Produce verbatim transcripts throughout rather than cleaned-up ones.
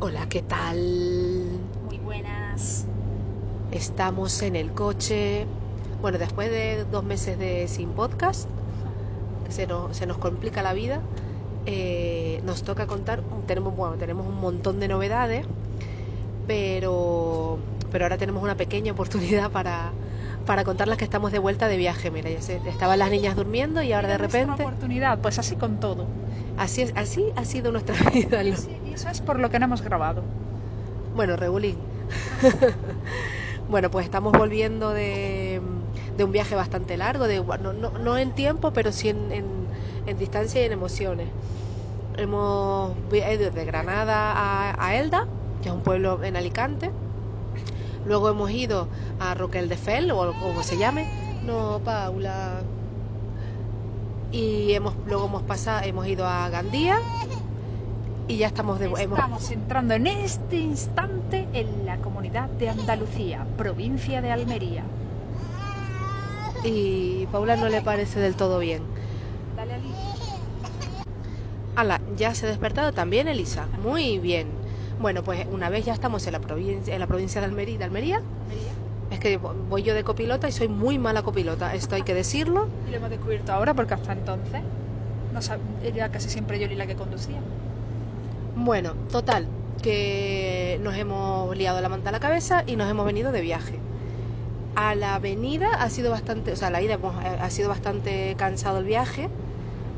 Hola, ¿qué tal? Muy buenas. Estamos en el coche. Bueno, después de dos meses de sin podcast, que se nos, se nos complica la vida, eh, nos toca contar, tenemos, bueno, tenemos un montón de novedades, pero, pero ahora tenemos una pequeña oportunidad para, para contar las que estamos de vuelta de viaje. Mira, ya se, estaban las niñas durmiendo y ahora de repente... oportunidad, pues así con todo. Así es, así ha sido nuestra vida. Y eso es por lo que no hemos grabado. Bueno, regulín. Bueno, pues estamos volviendo de, de un viaje bastante largo, de, no, no, no en tiempo, pero sí en, en, en distancia y en emociones. Hemos ido de Granada a, a Elda, que es un pueblo en Alicante. Luego hemos ido a Roqueldefels, o como se llame. No, Paula... y hemos luego hemos pasado hemos ido a Gandía y ya estamos de, hemos... estamos entrando en este instante en la comunidad de Andalucía, provincia de Almería, y Paula no le parece del todo bien. Dale, Ali. Ala, ya se ha despertado también Elisa. Muy bien. Bueno, pues una vez ya estamos en la provincia en la provincia de Almería, de Almería, Almería. Es que voy yo de copilota y soy muy mala copilota, esto hay que decirlo. Y lo hemos descubierto ahora, porque hasta entonces no sab- era casi siempre yo la que conducía. Bueno, total, que nos hemos liado la manta a la cabeza y nos hemos venido de viaje. A la venida ha sido bastante, o sea, la ida hemos, ha sido bastante cansado el viaje,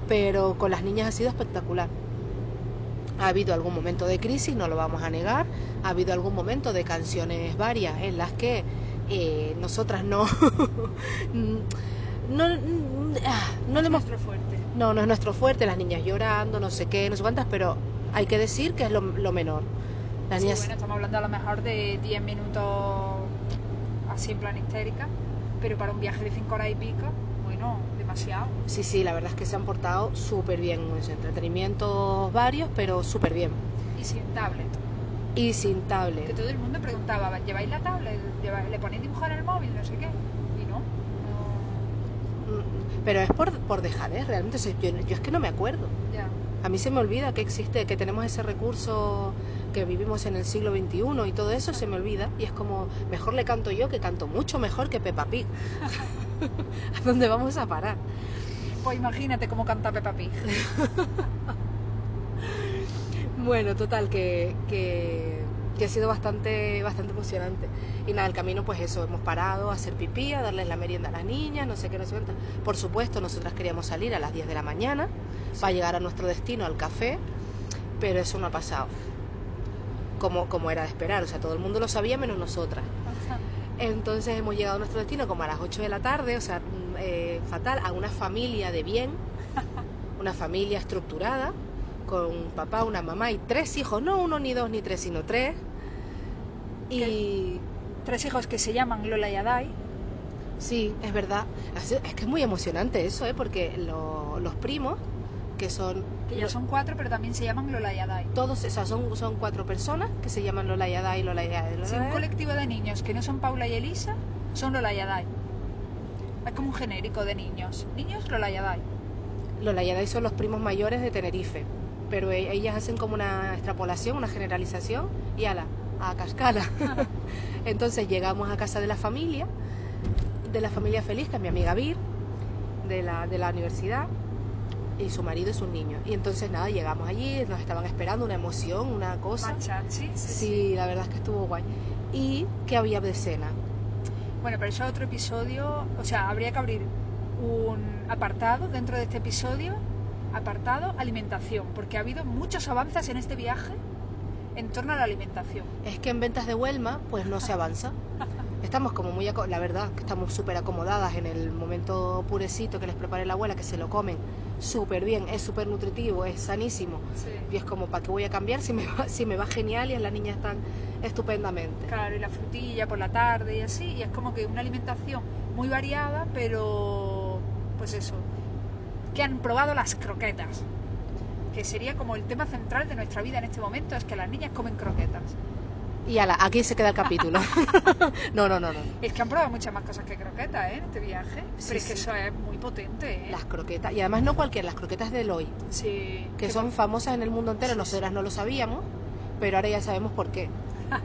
pero con las niñas ha sido espectacular. Ha habido algún momento de crisis, no lo vamos a negar, ha habido algún momento de canciones varias en las que... Eh, nosotras no, no, no, no, le hemos, no, no es nuestro fuerte, las niñas llorando, no sé qué, no sé cuántas, pero hay que decir que es lo, lo menor. Las sí, niñas... bueno, estamos hablando a lo mejor de diez minutos así en plan histérica, pero para un viaje de cinco horas y pico, bueno, demasiado. Sí, sí, la verdad es que se han portado súper bien, entretenimientos varios, pero súper bien. Y sin tablet. Y sin tablet. Que todo el mundo preguntaba, ¿lleváis la tablet? ¿Le ponéis dibujar en el móvil? No sé qué. Y no. no... Pero es por, por dejadez, realmente. O sea, yo, yo es que no me acuerdo. Ya. A mí se me olvida que existe, que tenemos ese recurso, que vivimos en el siglo veintiuno y todo eso. Ajá. Se me olvida. Y es como, mejor le canto yo, que canto mucho mejor que Peppa Pig. ¿A dónde vamos a parar? Pues imagínate cómo canta Peppa Pig. Bueno, total, que, que, que ha sido bastante bastante emocionante. Y nada, el camino, pues eso, hemos parado a hacer pipí, a darles la merienda a las niñas, no sé qué, no sé cuánto. Por supuesto, nosotras queríamos salir a las diez de la mañana para llegar a nuestro destino, al café, pero eso no ha pasado, como, como era de esperar. O sea, todo el mundo lo sabía menos nosotras. Entonces hemos llegado a nuestro destino como a las ocho de la tarde, o sea, eh, fatal, a una familia de bien, una familia estructurada, con un papá, una mamá y tres hijos, no uno, ni dos, ni tres, sino tres. Y tres hijos que se llaman Lola y Adai. Sí, es verdad. Es que es muy emocionante eso, ¿eh? Porque lo, los primos, que son... Que ya son cuatro, pero también se llaman Lola y Adai. Todos, o sea, son, son cuatro personas que se llaman Lola y Adai, Lola y Adai, Lola y Adai. Sí, un colectivo de niños que no son Paula y Elisa, son Lola y Adai. Es como un genérico de niños. Niños Lola y Adai. Lola y Adai son los primos mayores de Tenerife. Pero ellas hacen como una extrapolación, una generalización, y ala, a cascada. Entonces llegamos a casa de la familia, de la familia feliz, que es mi amiga Vir, de la, de la universidad, y su marido y sus niños. Y entonces nada, llegamos allí, nos estaban esperando, una emoción, una cosa. Machachi, sí, sí, sí, la verdad es que estuvo guay. ¿Y qué había de cena? Bueno, pero eso es otro episodio, o sea, habría que abrir un apartado dentro de este episodio, apartado alimentación, porque ha habido muchos avances en este viaje en torno a la alimentación. Es que en Ventas de Huelma pues no se avanza. Estamos como muy, la verdad, que estamos súper acomodadas en el momento purecito que les prepare la abuela, que se lo comen súper bien, es súper nutritivo, es sanísimo. Sí. Y es como, ¿para qué voy a cambiar si me va, si me va genial y las niñas están estupendamente? Claro, y la frutilla por la tarde y así, y es como que una alimentación muy variada, pero pues eso... que han probado las croquetas, que sería como el tema central de nuestra vida en este momento, es que las niñas comen croquetas. Y ala, aquí se queda el capítulo. No, no, no, no. Es que han probado muchas más cosas que croquetas, ¿eh? En este viaje. Sí, pero es sí. Que eso es muy potente, ¿eh? Las croquetas, y además no cualquiera, las croquetas de Eloy. Sí. Que son por... famosas en el mundo entero, sí, nosotras sí. No lo sabíamos, pero ahora ya sabemos por qué.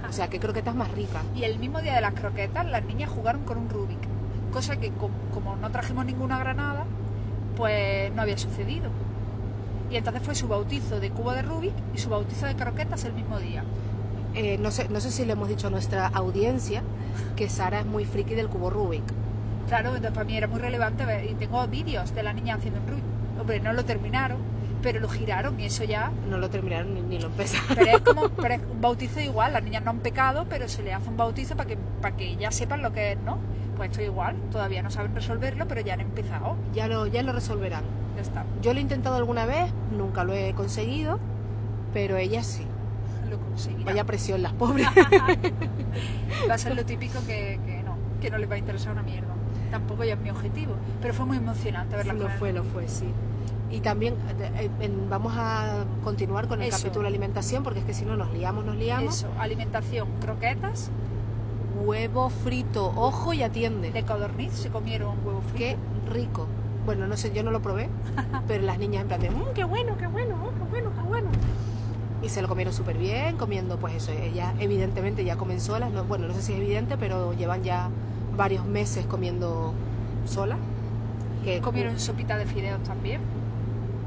O sea, qué croquetas más ricas. Y el mismo día de las croquetas, las niñas jugaron con un Rubik, cosa que como no trajimos ninguna granada, pues no había sucedido. Y entonces fue su bautizo de cubo de Rubik y su bautizo de croquetas el mismo día. Eh, no sé, no sé si le hemos dicho a nuestra audiencia que Sara es muy friki del cubo Rubik. Claro, entonces para mí era muy relevante ver, y tengo vídeos de la niña haciendo un Rubik. Hombre, no lo terminaron, pero lo giraron y eso ya... No lo terminaron ni, ni lo empezaron. Pero es como pero es un bautizo igual, las niñas no han pecado, pero se le hace un bautizo para que, para que ya sepan lo que es, ¿no? Pues esto igual, todavía no saben resolverlo, pero ya han empezado. Ya lo, ya lo resolverán. Ya está. Yo lo he intentado alguna vez, nunca lo he conseguido, pero ella sí. Lo conseguirá. Vaya presión, las pobres. Va a ser lo típico que, que no, que no les va a interesar una mierda. Tampoco ya es mi objetivo, pero fue muy emocionante verla. Lo fue, lo fue, sí. Y también eh, eh, vamos a continuar con el Eso. capítulo alimentación, porque es que si no nos liamos, nos liamos. Eso, alimentación, croquetas, huevo frito, ojo y atiende. De codorniz se comieron huevo frito. Qué rico. Bueno, no sé, yo no lo probé, pero las niñas en plan de, mmm, qué bueno, qué bueno, oh, qué bueno, qué bueno. Y se lo comieron súper bien, comiendo pues eso, ella evidentemente ya comen solas, no, bueno, no sé si es evidente, pero llevan ya varios meses comiendo solas. Que comieron sopita de fideos también,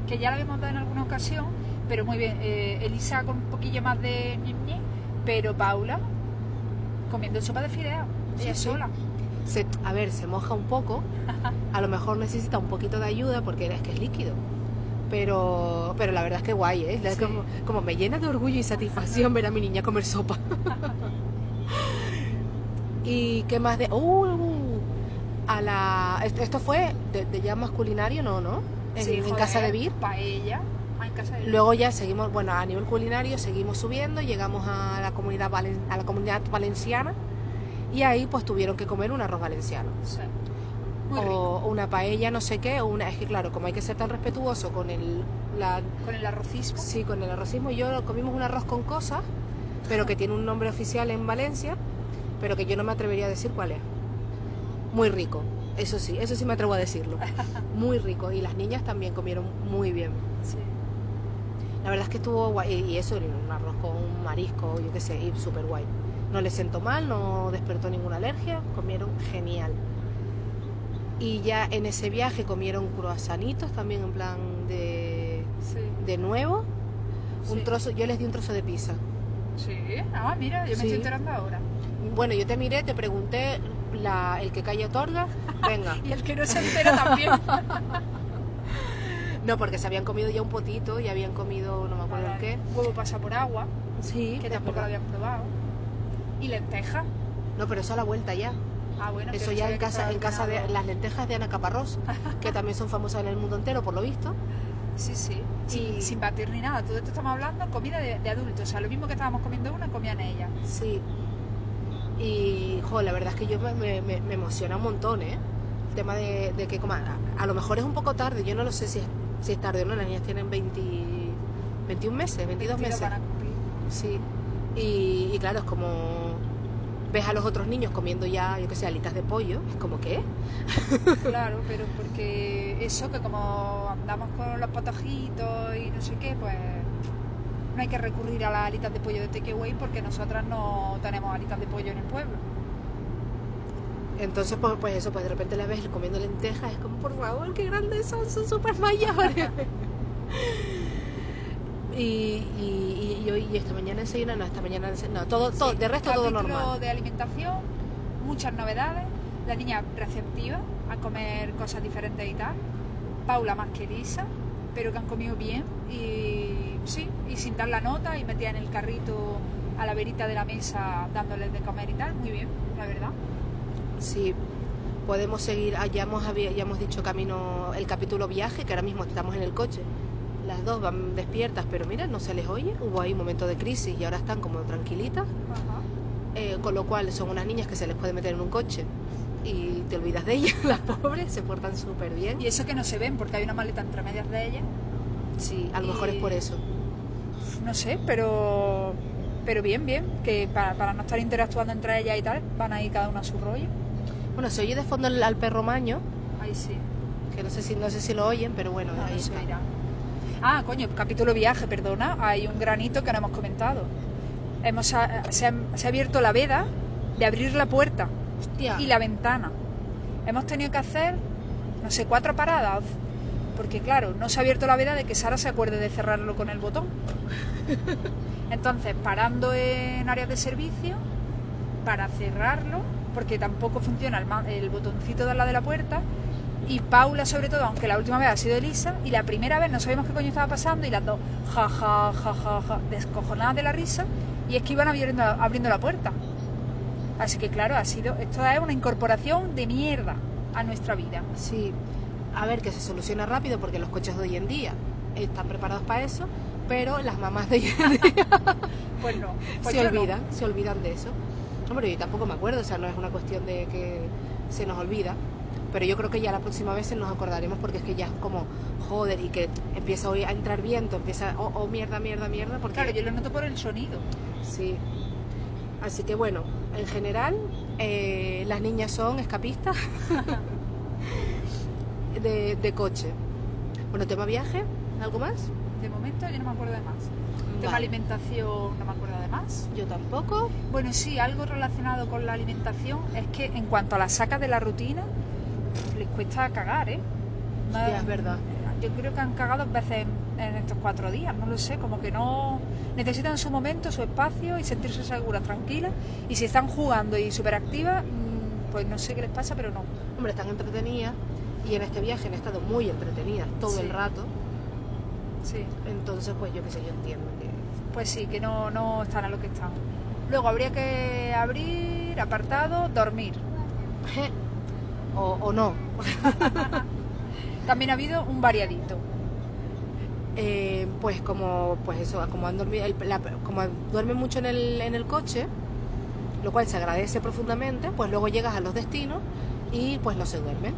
que ya la habíamos dado en alguna ocasión, pero muy bien, eh, Elisa con un poquillo más de ñe, pero Paula comiendo sopa de fideos, sí, ella sí. sola. Se, a ver, se moja un poco, a lo mejor necesita un poquito de ayuda porque es que es líquido, pero, pero la verdad es que guay, ¿eh? Sí. Como, como me llena de orgullo y satisfacción ver a mi niña comer sopa. Y qué más de... Uh, a la, esto, esto fue de, de ya más culinario, no, ¿no? En, sí, en joder, casa de Vir. Paella. Ah, en casa de Vir. Luego ya seguimos, bueno, a nivel culinario seguimos subiendo, llegamos a la comunidad, valen, a la comunidad valenciana. Y ahí pues tuvieron que comer un arroz valenciano, sí. Muy o rico. Una paella, no sé qué, o una, es que claro, como hay que ser tan respetuoso con el, la, con el arrocismo. Sí, con el arrocismo. Yo comimos un arroz con cosas, pero que tiene un nombre oficial en Valencia, pero que yo no me atrevería a decir cuál es. Muy rico, eso sí, eso sí me atrevo a decirlo. Muy rico, y las niñas también comieron muy bien. Sí. La verdad es que estuvo guay, y eso, un arroz con un marisco, yo qué sé, y súper guay. No les sentó mal, no despertó ninguna alergia, comieron genial. Y ya en ese viaje comieron croissanitos también en plan de, sí. de nuevo. Un sí. trozo, yo les di un trozo de pizza. Sí, ah, mira, yo me sí. estoy enterando ahora. Bueno, yo te miré, te pregunté, la, el que calla otorga, venga. Y el que no se entera también. No, porque se habían comido ya un potito y habían comido, no me acuerdo el qué. Huevo pasa por agua, sí, que tampoco lo habían probado. Y lentejas. No, pero eso a la vuelta ya. Ah, bueno. Eso ya en casa, en casa de las lentejas de Ana Caparrós, que también son famosas en el mundo entero, por lo visto. Sí, sí. sí. Sin, sin batir ni nada. Todo esto estamos hablando comida de, de adultos. O sea, lo mismo que estábamos comiendo una, comían ellas. Sí. Y, jo, la verdad es que yo me, me, me emociona un montón, ¿eh? El tema de, de que, como a, a lo mejor es un poco tarde. Yo no lo sé si es, si es tarde o no. Las niñas tienen veinte, veintiún meses, veintidós meses. Para cumplir. Sí. Y, y claro, es como ves a los otros niños comiendo ya, yo que sé, alitas de pollo, es como ¿qué? Claro, pero porque eso, que como andamos con los patojitos y no sé qué, pues no hay que recurrir a las alitas de pollo de takeaway porque nosotras no tenemos alitas de pollo en el pueblo. Entonces, pues, pues eso, pues de repente la ves comiendo lentejas, es como, por favor, qué grandes son, son súper mayores. Y, y, y, y esta mañana enseguida, no, esta mañana no, todo, todo sí, de resto todo normal. De alimentación, muchas novedades, la niña receptiva a comer cosas diferentes y tal, Paula más que Elisa, pero que han comido bien y sí, y sin dar la nota y metida en el carrito a la verita de la mesa dándoles de comer y tal, muy bien, la verdad. Sí, podemos seguir, ya hemos, ya hemos dicho camino, el capítulo viaje, que ahora mismo estamos en el coche. Las dos van despiertas, pero mira, no se les oye. Hubo ahí un momento de crisis y ahora están como tranquilitas. Ajá. Eh, con lo cual son unas niñas que se les puede meter en un coche y te olvidas de ellas, las pobres, se portan súper bien. Y eso que no se ven porque hay una maleta entre medias de ellas. Sí, a lo y... mejor es por eso. No sé, pero pero bien, bien. Que para, para no estar interactuando entre ellas y tal, van ahí cada una a su rollo. Bueno, se oye de fondo al perro maño. Ahí sí. Que no sé si, no sé si lo oyen, pero bueno, no, ahí no está. Irá. Ah, coño, capítulo viaje, perdona, hay un granito que no hemos comentado. hemos, se, ha, se, ha, se ha abierto la veda de abrir la puerta. Hostia. Y la ventana. Hemos tenido que hacer, no sé, cuatro paradas. Porque claro, no se ha abierto la veda de que Sara se acuerde de cerrarlo con el botón. Entonces, parando en áreas de servicio para cerrarlo, porque tampoco funciona el, el botoncito de la de la puerta. Y Paula, sobre todo, aunque la última vez ha sido Elisa, y la primera vez no sabíamos qué coño estaba pasando, y las dos, ja, ja, ja, ja, ja, descojonadas de la risa, y es que iban abriendo, abriendo la puerta. Así que, claro, ha sido, esto es una incorporación de mierda a nuestra vida. Sí, a ver, que se soluciona rápido, porque los coches de hoy en día están preparados para eso, pero las mamás de hoy en día pues no, pues se olvidan, no. se olvidan de eso. Hombre, yo tampoco me acuerdo, o sea, no es una cuestión de que se nos olvida. Pero yo creo que ya la próxima vez nos acordaremos, porque es que ya es como, joder, y que empieza hoy a entrar viento, empieza, oh, oh, mierda, mierda, mierda. Porque... Claro, yo lo noto por el sonido. Sí. Así que bueno, en general, eh, las niñas son escapistas de, de coche. Bueno, tema viaje, ¿algo más? De momento yo no me acuerdo de más. Vale. Tema alimentación, no me acuerdo de más. Yo tampoco. Bueno, sí, algo relacionado con la alimentación es que en cuanto a la saca de la rutina... les cuesta cagar, ¿eh? No, sí, es verdad. Yo creo que han cagado dos veces en, en estos cuatro días, no lo sé, como que no... Necesitan su momento, su espacio y sentirse seguras, tranquilas. Y si están jugando y superactivas, pues no sé qué les pasa, pero no. Hombre, están entretenidas y en este viaje han estado muy entretenidas todo sí. el rato. Sí. Entonces, pues yo qué sé, yo entiendo que... Pues sí, que no, no están a lo que están. Luego habría que abrir, apartado, dormir. O, o no. También ha habido un variadito. Eh, pues como pues eso, como han dormido, el, la, como duermen mucho en el, en el coche, lo cual se agradece profundamente, pues luego llegas a los destinos y pues no se duermen.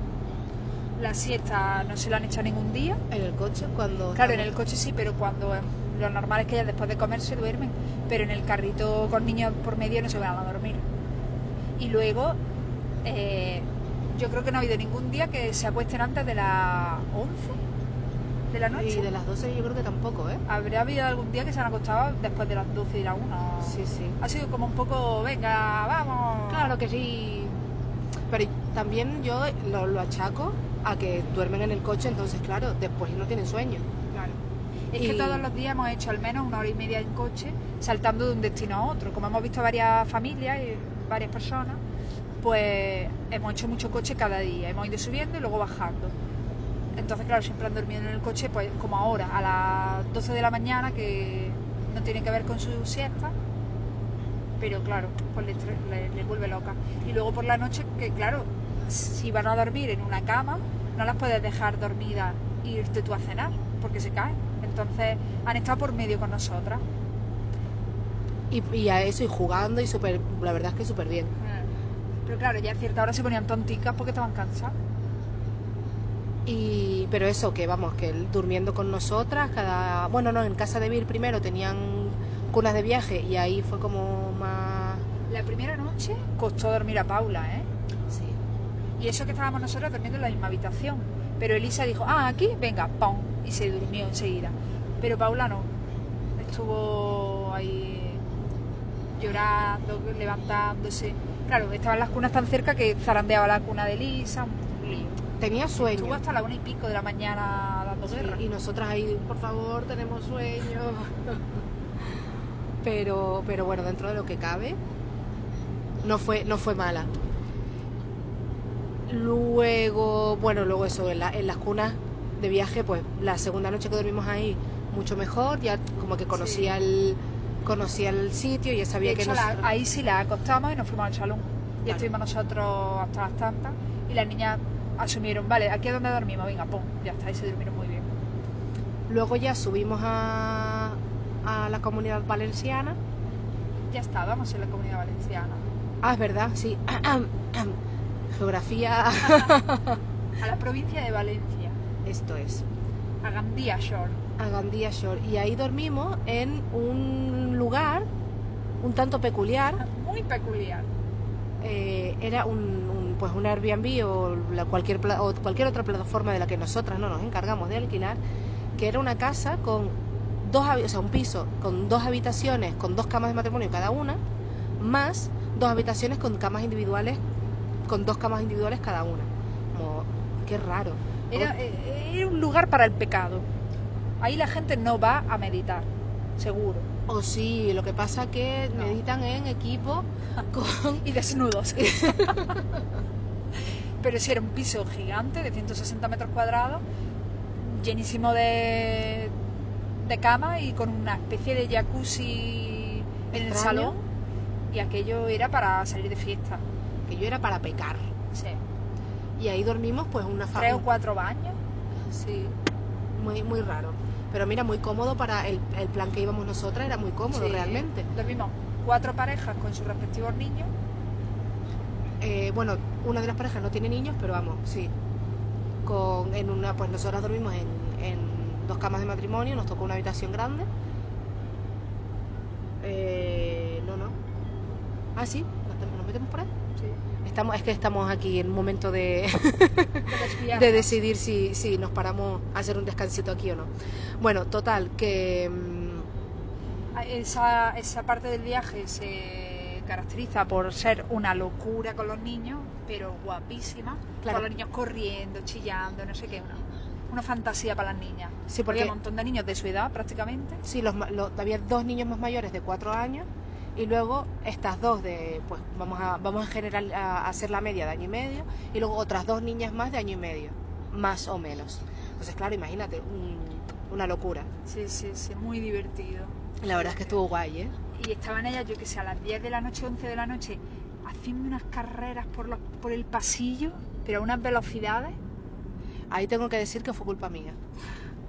La siesta no se la han hecho ningún día. En el coche cuando. Claro, en el coche sí, pero cuando lo normal es que ellas después de comer se duermen, pero en el carrito con niños por medio no se van a dormir. Y luego. Eh, Yo creo que no ha habido ningún día que se acuesten antes de las once de la noche. Y de las doce yo creo que tampoco, ¿eh? Habrá habido algún día que se han acostado después de las doce y la una. Sí, sí. Ha sido como un poco, venga, vamos. Claro que sí. Pero también yo lo, lo achaco a que duermen en el coche, entonces, claro, después no tienen sueño. Claro. Es y... que todos los días hemos hecho al menos una hora y media en coche, saltando de un destino a otro. Como hemos visto varias familias y varias personas, pues hemos hecho mucho coche cada día, hemos ido subiendo y luego bajando. Entonces, claro, siempre han dormido en el coche, pues como ahora, a las doce de la mañana, que no tiene que ver con su siesta, pero claro, pues les, les, les vuelve loca. Y luego por la noche, que claro, si van a dormir en una cama, no las puedes dejar dormidas e irte tú a cenar, porque se caen. Entonces, han estado por medio con nosotras. Y, y a eso, y jugando, y super, la verdad es que súper bien. Pero claro, ya a cierta hora se ponían tonticas porque estaban cansadas. Y pero eso, que vamos, que durmiendo con nosotras, cada... Bueno, no, en casa de Vir primero tenían cunas de viaje y ahí fue como más... La primera noche costó dormir a Paula, ¿eh? Sí. Y eso que estábamos nosotras durmiendo en la misma habitación. Pero Elisa dijo, ah, aquí, venga, pum, y se durmió enseguida. Pero Paula no, estuvo ahí llorando, levantándose... Claro, estaban las cunas tan cerca que zarandeaba la cuna de Elisa. Tenía sueño. Estuvo hasta la una y pico de la mañana dando guerra. Sí, y nosotras ahí, por favor, tenemos sueño. Pero, pero bueno, dentro de lo que cabe, no fue, no fue mala. Luego, bueno, luego eso, en, la, en las cunas de viaje, pues la segunda noche que dormimos ahí, mucho mejor. Ya como que conocía sí. el... Conocía el sitio y ya sabía que nosotros... la, ahí sí la acostamos y nos fuimos al salón. Y vale. Estuvimos nosotros hasta las tantas y las niñas asumieron, vale, aquí es donde dormimos, venga, pum, ya está, y se durmieron muy bien. Luego ya subimos a, a la Comunidad Valenciana. Ya estábamos en la Comunidad Valenciana. Ah, es verdad, sí. Geografía... A la provincia de Valencia. Esto es. A Gandia Shore. A Gandia Shore. Y ahí dormimos en un lugar un tanto peculiar. Muy peculiar. Eh, era un, un, pues un Airbnb o, la, cualquier, o cualquier otra plataforma de la que nosotras no nos encargamos de alquilar, que era una casa con dos, o sea, un piso con dos habitaciones, con dos camas de matrimonio cada una, más dos habitaciones con camas individuales, con dos camas individuales cada una. Como, qué raro. Era, era un lugar para el pecado. Ahí la gente no va a meditar, seguro. Oh, sí, lo que pasa que no. Meditan en equipo con... y desnudos. Pero si era un piso gigante de ciento sesenta metros cuadrados, llenísimo de, de cama y con una especie de jacuzzi en el salón. Y aquello era para salir de fiesta. Aquello era para pecar. Sí. Y ahí dormimos pues una familia. Tres o cuatro baños. Sí. Muy, muy raro. Pero mira, muy cómodo para el, el plan que íbamos nosotras, era muy cómodo, sí, realmente. Dormimos cuatro parejas con sus respectivos niños. Eh, bueno, una de las parejas no tiene niños, pero vamos, sí. Con, en una, pues nosotras dormimos en, en dos camas de matrimonio, nos tocó una habitación grande. Eh, no, no. Ah, sí, nos metemos por ahí. Sí. Estamos, es que estamos aquí en un momento de, de decidir si, si nos paramos a hacer un descansito aquí o no. Bueno, total, que... Esa, esa parte del viaje se caracteriza por ser una locura con los niños, pero guapísima. Claro. Con los niños corriendo, chillando, no sé qué, una, una fantasía para las niñas. Sí, porque... Había un montón de niños de su edad prácticamente. Sí, los, los, había dos niños más mayores de cuatro años. Y luego estas dos de, pues vamos a, vamos en general a hacer la media de año y medio, y luego otras dos niñas más de año y medio, más o menos. Entonces, claro, imagínate, un, una locura. Sí, sí, sí, muy divertido. La verdad es que estuvo guay, ¿eh? Y estaban ellas, yo que sé, a las diez de la noche, once de la noche, haciendo unas carreras por, los, por el pasillo, pero a unas velocidades. Ahí tengo que decir que fue culpa mía,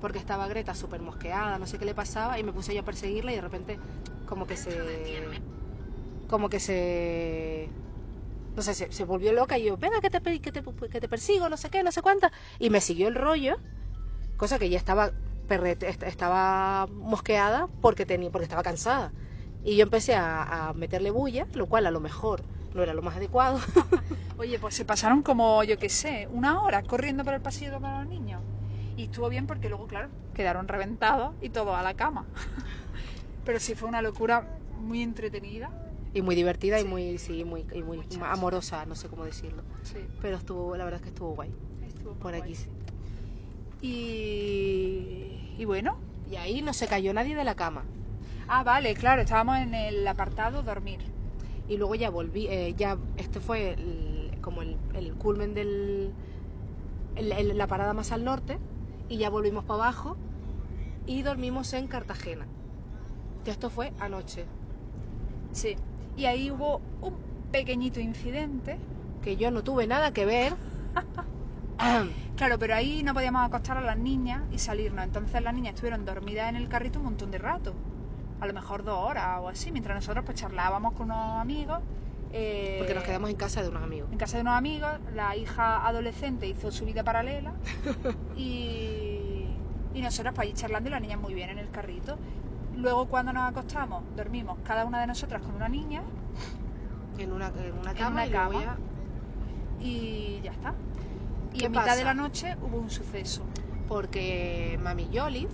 porque estaba Greta súper mosqueada, no sé qué le pasaba, y me puse yo a perseguirla y de repente... como que se como que se no sé, se, se volvió loca y yo, venga, que te, que te, que te persigo, no sé qué, no sé cuánta, y me siguió el rollo, cosa que ya estaba estaba mosqueada porque tenía porque estaba cansada, y yo empecé a, a meterle bulla, lo cual a lo mejor no era lo más adecuado. Oye, pues se pasaron como, yo qué sé, una hora corriendo por el pasillo para los niños, y estuvo bien porque luego, claro, quedaron reventados y todo a la cama. Pero sí, fue una locura muy entretenida. Y muy divertida, sí. y muy, sí, muy, y muy amorosa, no sé cómo decirlo. Sí. Pero estuvo, la verdad es que estuvo guay. Estuvo por guay, aquí, sí. Y... y bueno, y ahí no se cayó nadie de la cama. Ah, vale, claro, estábamos en el apartado dormir. Y luego ya volví, eh, ya este fue el, como el, el culmen del... El, el, la parada más al norte, y ya volvimos para abajo y dormimos en Cartagena. Que esto fue anoche. Sí. Y ahí hubo un pequeñito incidente. Que yo no tuve nada que ver. Claro, pero ahí no podíamos acostar a las niñas y salirnos. Entonces las niñas estuvieron dormidas en el carrito un montón de rato. A lo mejor dos horas o así. Mientras nosotros pues charlábamos con unos amigos. Eh, Porque nos quedamos en casa de unos amigos. En casa de unos amigos. La hija adolescente hizo su vida paralela. y, y nosotros pues allí charlando y las niñas muy bien en el carrito. Luego cuando nos acostamos, dormimos cada una de nosotras con una niña en una, en una cama, en una cama y, luego ya... y ya está. Y en pasa? mitad de la noche hubo un suceso. Porque Mami Yoli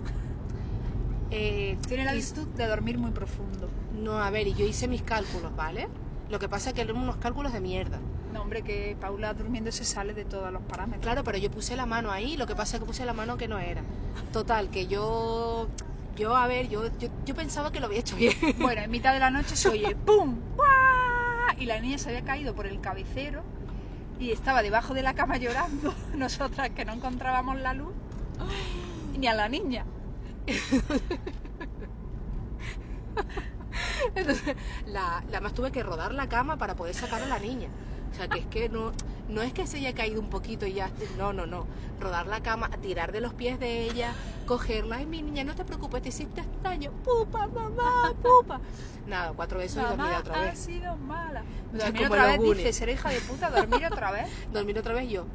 eh, tiene la virtud de dormir muy profundo. No, a ver, y yo hice mis cálculos, ¿vale? Lo que pasa es que eran unos cálculos de mierda. No, hombre, que Paula durmiendo se sale de todos los parámetros. Claro, pero yo puse la mano ahí, lo que pasa es que puse la mano que no era. Total, que yo... Yo, a ver, yo, yo, yo pensaba que lo había hecho bien. Bueno, en mitad de la noche se oye ¡pum! ¡Guau! Y la niña se había caído por el cabecero y estaba debajo de la cama llorando. Nosotras que no encontrábamos la luz, ni a la niña. Entonces, la, la más tuve que rodar la cama para poder sacar a la niña. O sea, que es que no, no es que se haya caído un poquito y ya... No, no, no. Rodar la cama, tirar de los pies de ella, cogerla. Ay, mi niña, no te preocupes, te hiciste daño. Pupa, mamá, pupa. Nada, cuatro veces mamá y dormir otra vez. ha sido mala. Dormir otra vez, dice, ser hija de puta, dormir otra vez. Dormir otra vez yo.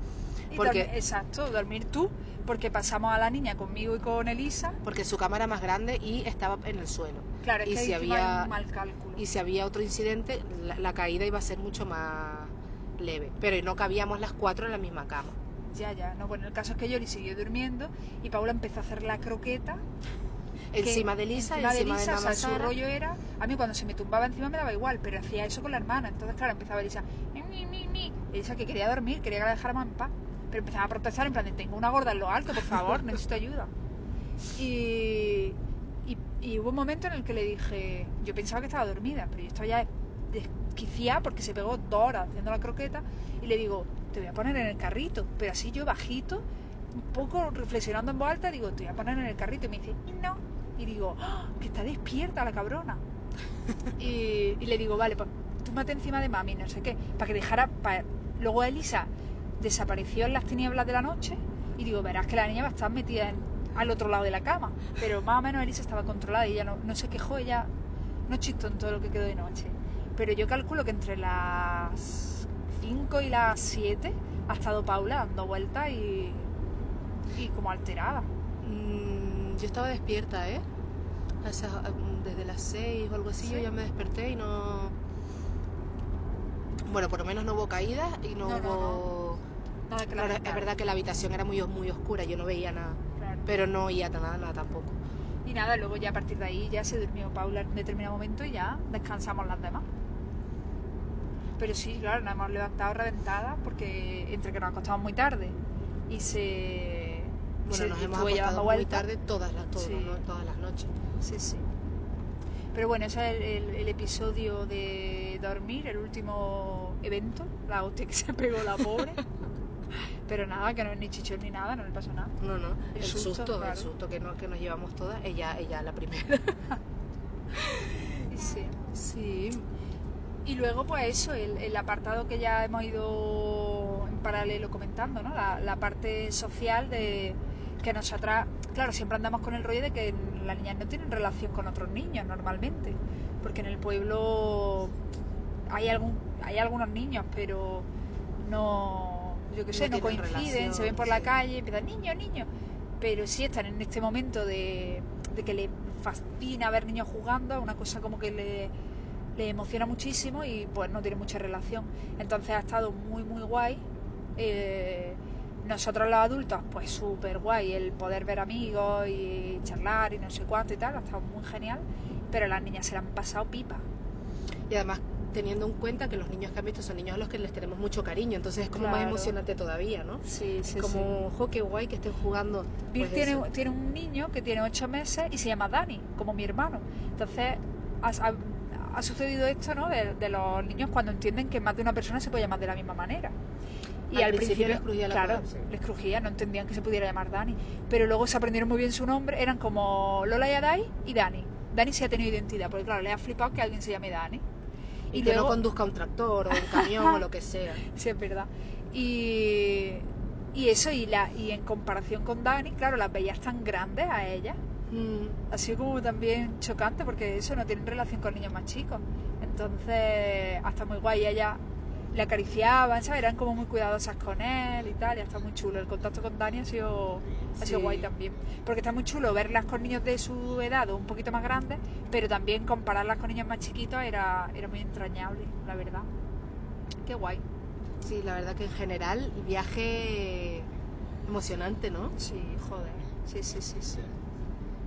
Porque... Dormir, exacto, dormir tú, porque pasamos a la niña conmigo y con Elisa. Porque su cama era más grande y estaba en el suelo. Claro, es y que si había un mal cálculo. Y si había otro incidente, la, la caída iba a ser mucho más... leve, pero no cabíamos las cuatro en la misma cama. Ya, ya, no, bueno, el caso es que Yoli siguió durmiendo y Paula empezó a hacer la croqueta Encima de Lisa, encima, encima de Lisa, de mamá, o sea, su rollo era... A mí cuando se me tumbaba encima me daba igual, pero hacía eso con la hermana. Entonces, claro, empezaba Lisa... Mi, mi, mi. Lisa que quería dormir, quería que la dejáramos en paz. Pero empezaba a protestar en plan de, tengo una gorda en lo alto, por favor, necesito ayuda. Y, y, y hubo un momento en el que le dije... Yo pensaba que estaba dormida, pero yo estaba ya desquiciada porque se pegó dos horas haciendo la croqueta. Y le digo, te voy a poner en el carrito, pero así yo bajito... un poco reflexionando en voz alta, digo, te voy a poner en el carrito, y me dice, no, y digo, ¡oh, que está despierta la cabrona! y, y le digo, vale, pues túmate encima de mami, no sé qué, para que dejara, para... Luego Elisa desapareció en las tinieblas de la noche, y digo, verás que la niña va a estar metida en, al otro lado de la cama, pero más o menos Elisa estaba controlada, y ella no, no se quejó, ella no chistó en todo lo que quedó de noche, pero yo calculo que entre las cinco y las siete ha estado Paula dando vueltas y... y como alterada. Mm, yo estaba despierta, ¿eh? O sea, desde las seis o algo así, ¿sí? Yo ya me desperté y no... Bueno, por lo menos no hubo caídas y no, no hubo... No, no. Nada que claro, es verdad que la habitación era muy, muy oscura, yo no veía nada. Claro. Pero no oía nada, nada tampoco. Y nada, luego ya a partir de ahí ya se durmió Paula en determinado momento y ya descansamos las demás. Pero sí, claro, nos hemos levantado reventadas porque entre que nos acostamos muy tarde y se... Bueno, sí, nos hemos acostado muy tarde todas las, todas, sí. ¿no? todas las noches. Sí, sí. Pero bueno, ese es el, el, el episodio de dormir, el último evento, la hostia que se pegó la pobre. Pero nada, que no es ni chichón ni nada, no le pasó nada. No, no, el, el susto, susto claro. el susto que, no, que nos llevamos todas, ella, ella la primera. sí. Sí. Y luego pues eso, el, el apartado que ya hemos ido en paralelo comentando, ¿no? La, la parte social de... que nosotras, claro, siempre andamos con el rollo de que las niñas no tienen relación con otros niños normalmente, porque en el pueblo hay algún, hay algunos niños, pero no, yo qué sé, no, no coinciden, relación, se ven por sí. la calle, empiezan niños, niños, pero sí están en este momento de, de que les fascina ver niños jugando, una cosa como que les le emociona muchísimo y pues no tiene mucha relación, entonces ha estado muy, muy guay. Eh, Nosotros los adultos, pues súper guay, el poder ver amigos y charlar y no sé cuánto y tal, ha estado muy genial, pero las niñas se las han pasado pipa. Y además teniendo en cuenta que los niños que han visto son niños a los que les tenemos mucho cariño, entonces es como claro. más emocionante todavía, ¿no? Sí, sí, es como, sí. jo, qué guay que estén jugando. Vir pues tiene, tiene un niño que tiene ocho meses y se llama Dani, como mi hermano. Entonces ha, ha, ha sucedido esto, ¿no? De, de los niños cuando entienden que más de una persona se puede llamar de la misma manera. Y al, al principio, principio les crujía la claro, palabra, sí. les crujía, no entendían que se pudiera llamar Dani, pero luego se aprendieron muy bien su nombre, eran como Lola y Adai y Dani. Dani sí ha tenido identidad, porque claro, le ha flipado que alguien se llame Dani. Y, y que luego... no conduzca un tractor o un camión o lo que sea. Sí, es verdad. Y, y eso, y, la, y en comparación con Dani, claro, las veías tan grandes a ellas. Mm. Ha sido como también chocante, porque eso no tienen relación con niños más chicos. Entonces, hasta muy guay, ella... le acariciaban, ¿sabes? Eran como muy cuidadosas con él y tal, y está muy chulo. El contacto con Dani ha sido, ha sido sí. guay también. Porque está muy chulo verlas con niños de su edad o un poquito más grandes, pero también compararlas con niños más chiquitos era, era muy entrañable, la verdad. Qué guay. Sí, la verdad que en general, viaje emocionante, ¿no? Sí, joder. Sí, sí, sí, sí.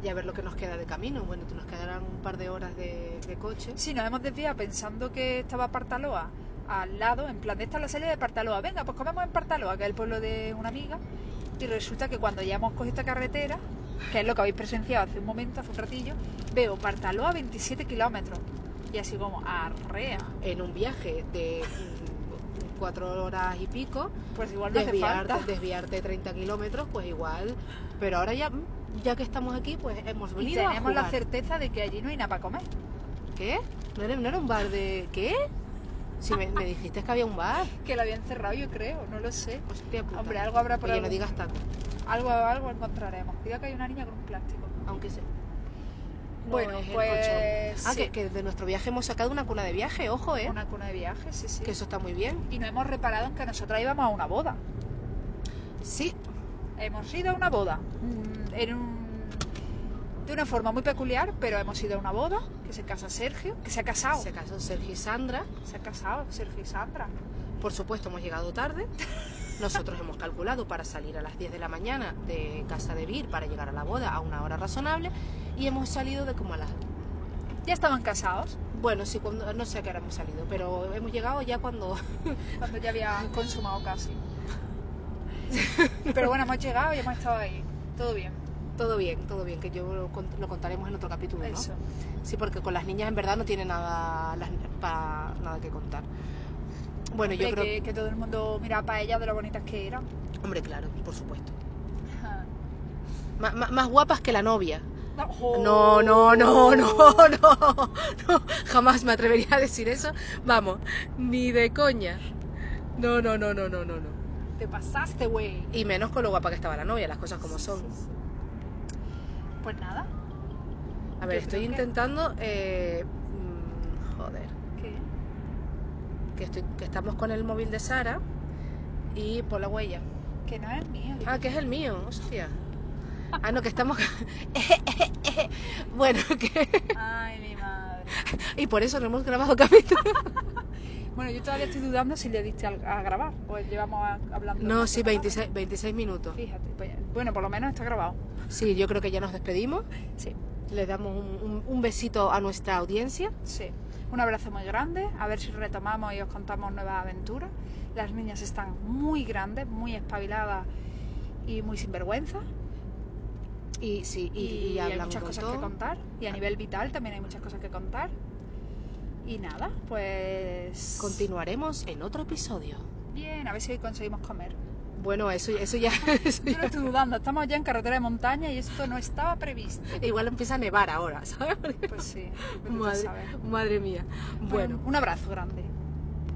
Y a ver lo que nos queda de camino. Bueno, nos quedarán un par de horas de, de coche. Sí, nos hemos desviado pensando que estaba Partaloa al lado, en plan de esta es la salida de Partaloa, venga, pues comemos en Partaloa, que es el pueblo de una amiga, y resulta que cuando ya hemos cogido esta carretera, que es lo que habéis presenciado hace un momento, hace un ratillo, veo Partaloa veintisiete kilómetros, y así como, arrea. En un viaje de cuatro horas y pico, pues igual no desviarte, hace falta. desviarte treinta kilómetros, pues igual, pero ahora ya, ya que estamos aquí, pues hemos venido y tenemos a jugar. La certeza de que allí no hay nada para comer. ¿Qué? ¿No era, no era un bar de...? ¿Qué? Si me, me dijiste que había un bar. Que lo habían cerrado, yo creo, no lo sé. Hostia puta. Hombre, algo habrá por ahí. Que no digas taco. Algo, algo encontraremos. Diga que hay una niña con un plástico. Aunque sea. No, bueno, pues... Ah, sí. que, que de nuestro viaje hemos sacado una cuna de viaje, ojo, ¿eh? Una cuna de viaje, sí, sí. Que eso está muy bien. Y no hemos reparado en que nosotras íbamos a una boda. Sí. Hemos ido a una boda. En un... de una forma muy peculiar, pero hemos ido a una boda, que se casa Sergio, que se ha casado. Se casó Sergio y Sandra. Se ha casado Sergio y Sandra. Por supuesto, hemos llegado tarde. Nosotros hemos calculado para salir a las diez de la mañana de casa de Vir para llegar a la boda a una hora razonable y hemos salido de como a las... ¿Ya estaban casados? Bueno, sí, cuando, no sé a qué hora hemos salido, pero hemos llegado ya cuando... cuando ya habían consumado casi. Pero bueno, hemos llegado y hemos estado ahí. Todo bien. Todo bien, todo bien, que yo lo, lo contaremos en otro capítulo, ¿no? Eso. Sí, porque con las niñas en verdad no tiene nada, las, para, nada que contar. Bueno, hombre, yo creo que, que todo el mundo mira para ellas de lo bonitas que eran. Hombre, claro, por supuesto. M- más guapas que la novia. Oh. No, no, no, no, no, no. Jamás me atrevería a decir eso. Vamos, ni de coña. No, no, no, no, no, no, no. Te pasaste, güey. Y menos con lo guapa que estaba la novia, las cosas como sí, son. Sí, sí. Pues nada. A ver, yo estoy intentando... Que... Eh, joder. ¿Qué? Que, estoy, que estamos con el móvil de Sara y por la huella. Que no es el mío. Ah, que es el mío, hostia. Ah, no, que estamos... Bueno, que... Ay, mi madre. Y por eso no hemos grabado capítulo. Bueno, yo todavía estoy dudando si le diste a grabar o llevamos a, hablando... No, sí, veintiséis, veintiséis minutos. Fíjate, pues, bueno, por lo menos está grabado. Sí, yo creo que ya nos despedimos. Sí. Le damos un, un, un besito a nuestra audiencia. Sí. Un abrazo muy grande. A ver si retomamos y os contamos nuevas aventuras. Las niñas están muy grandes, muy espabiladas y muy sinvergüenzas. Y sí, y, y, y hay muchas cosas que contar. Y a nivel vital también hay muchas cosas que contar. Y nada, pues... Continuaremos en otro episodio. Bien, a ver si hoy conseguimos comer. Bueno, eso, eso ya... Eso yo ya... no estoy dudando, estamos ya en carretera de montaña y esto no estaba previsto. Igual empieza a nevar ahora, ¿sabes? Pues sí, madre, madre mía. Bueno, bueno, un abrazo grande.